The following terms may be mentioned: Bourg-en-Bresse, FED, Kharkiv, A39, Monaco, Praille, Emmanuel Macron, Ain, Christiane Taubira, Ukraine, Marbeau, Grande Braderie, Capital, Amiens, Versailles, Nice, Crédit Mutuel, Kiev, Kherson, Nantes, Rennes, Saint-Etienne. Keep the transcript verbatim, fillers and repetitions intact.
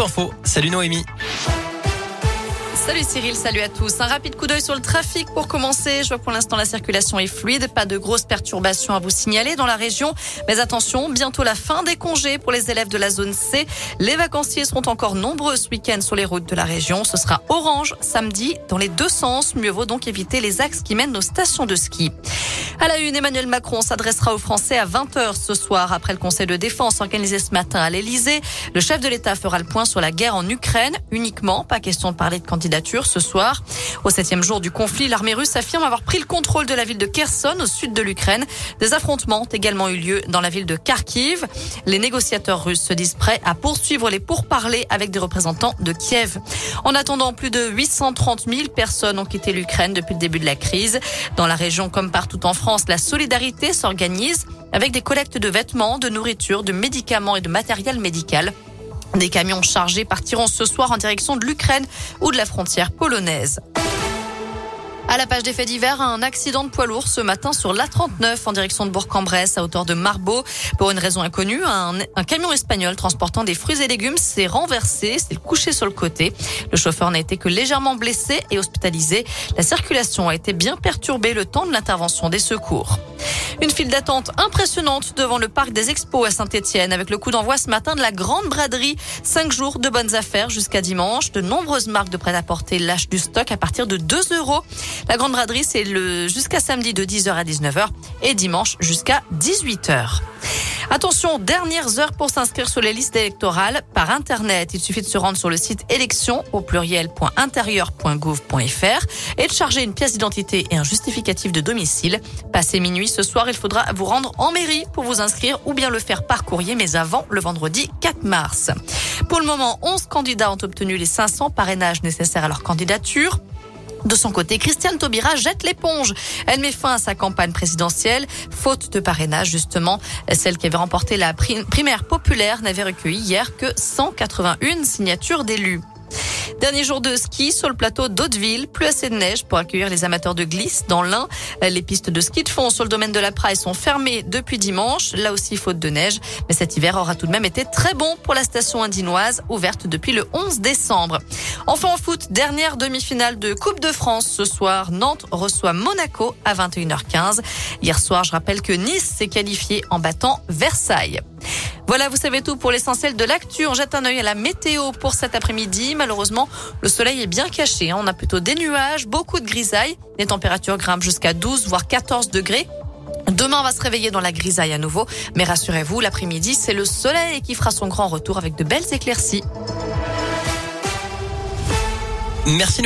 Info. Salut Noémie. Salut Cyril, salut à tous. Un rapide coup d'œil sur le trafic pour commencer. Je vois que pour l'instant la circulation est fluide, pas de grosses perturbations à vous signaler dans la région. Mais attention, bientôt la fin des congés pour les élèves de la zone C. Les vacanciers seront encore nombreux ce week-end sur les routes de la région. Ce sera orange samedi dans les deux sens. Mieux vaut donc éviter les axes qui mènent aux stations de ski. À la une, Emmanuel Macron s'adressera aux Français à vingt heures ce soir après le Conseil de défense organisé ce matin à l'Elysée. Le chef de l'État fera le point sur la guerre en Ukraine uniquement. Pas question de parler de candidature ce soir. Au septième jour du conflit, l'armée russe affirme avoir pris le contrôle de la ville de Kherson au sud de l'Ukraine. Des affrontements ont également eu lieu dans la ville de Kharkiv. Les négociateurs russes se disent prêts à poursuivre les pourparlers avec des représentants de Kiev. En attendant, plus de huit cent trente mille personnes ont quitté l'Ukraine depuis le début de la crise. Dans la région comme partout en France, la solidarité s'organise avec des collectes de vêtements, de nourriture, de médicaments et de matériel médical. Des camions chargés partiront ce soir en direction de l'Ukraine ou de la frontière polonaise. À la page des faits divers, un accident de poids lourd ce matin sur l'A trente-neuf en direction de Bourg-en-Bresse à hauteur de Marbeau. Pour une raison inconnue, un, un camion espagnol transportant des fruits et légumes s'est renversé, s'est couché sur le côté. Le chauffeur n'a été que légèrement blessé et hospitalisé. La circulation a été bien perturbée le temps de l'intervention des secours. Une file d'attente impressionnante devant le parc des Expos à Saint-Etienne avec le coup d'envoi ce matin de la Grande Braderie. Cinq jours de bonnes affaires jusqu'à dimanche. De nombreuses marques de prêt-à-porter lâchent du stock à partir de deux euros. La Grande Braderie, c'est le jusqu'à samedi de dix heures à dix-neuf heures et dimanche jusqu'à dix-huit heures. Attention, dernières heures pour s'inscrire sur les listes électorales par Internet. Il suffit de se rendre sur le site élections au pluriel point intérieur point gouv point fr et de charger une pièce d'identité et un justificatif de domicile. Passé minuit ce soir, il faudra vous rendre en mairie pour vous inscrire ou bien le faire par courrier, mais avant le vendredi quatre mars. Pour le moment, onze candidats ont obtenu les cinq cents parrainages nécessaires à leur candidature. De son côté, Christiane Taubira jette l'éponge. Elle met fin à sa campagne présidentielle, faute de parrainage justement. Celle qui avait remporté la primaire populaire n'avait recueilli hier que cent quatre-vingt-un signatures d'élus. Dernier jour de ski sur le plateau d'Hauteville. Plus assez de neige pour accueillir les amateurs de glisse dans l'Ain. Les pistes de ski de fond sur le domaine de la Praille sont fermées depuis dimanche. Là aussi, faute de neige. Mais cet hiver aura tout de même été très bon pour la station indinoise, ouverte depuis le onze décembre. Enfin en foot, dernière demi-finale de Coupe de France. Ce soir, Nantes reçoit Monaco à vingt et une heures quinze. Hier soir, je rappelle que Nice s'est qualifiée en battant Versailles. Voilà, vous savez tout pour l'essentiel de l'actu. On jette un œil à la météo pour cet après-midi. Malheureusement, le soleil est bien caché. On a plutôt des nuages, beaucoup de grisailles. Les températures grimpent jusqu'à douze, voire quatorze degrés. Demain, on va se réveiller dans la grisaille à nouveau. Mais rassurez-vous, l'après-midi, c'est le soleil qui fera son grand retour avec de belles éclaircies. Merci.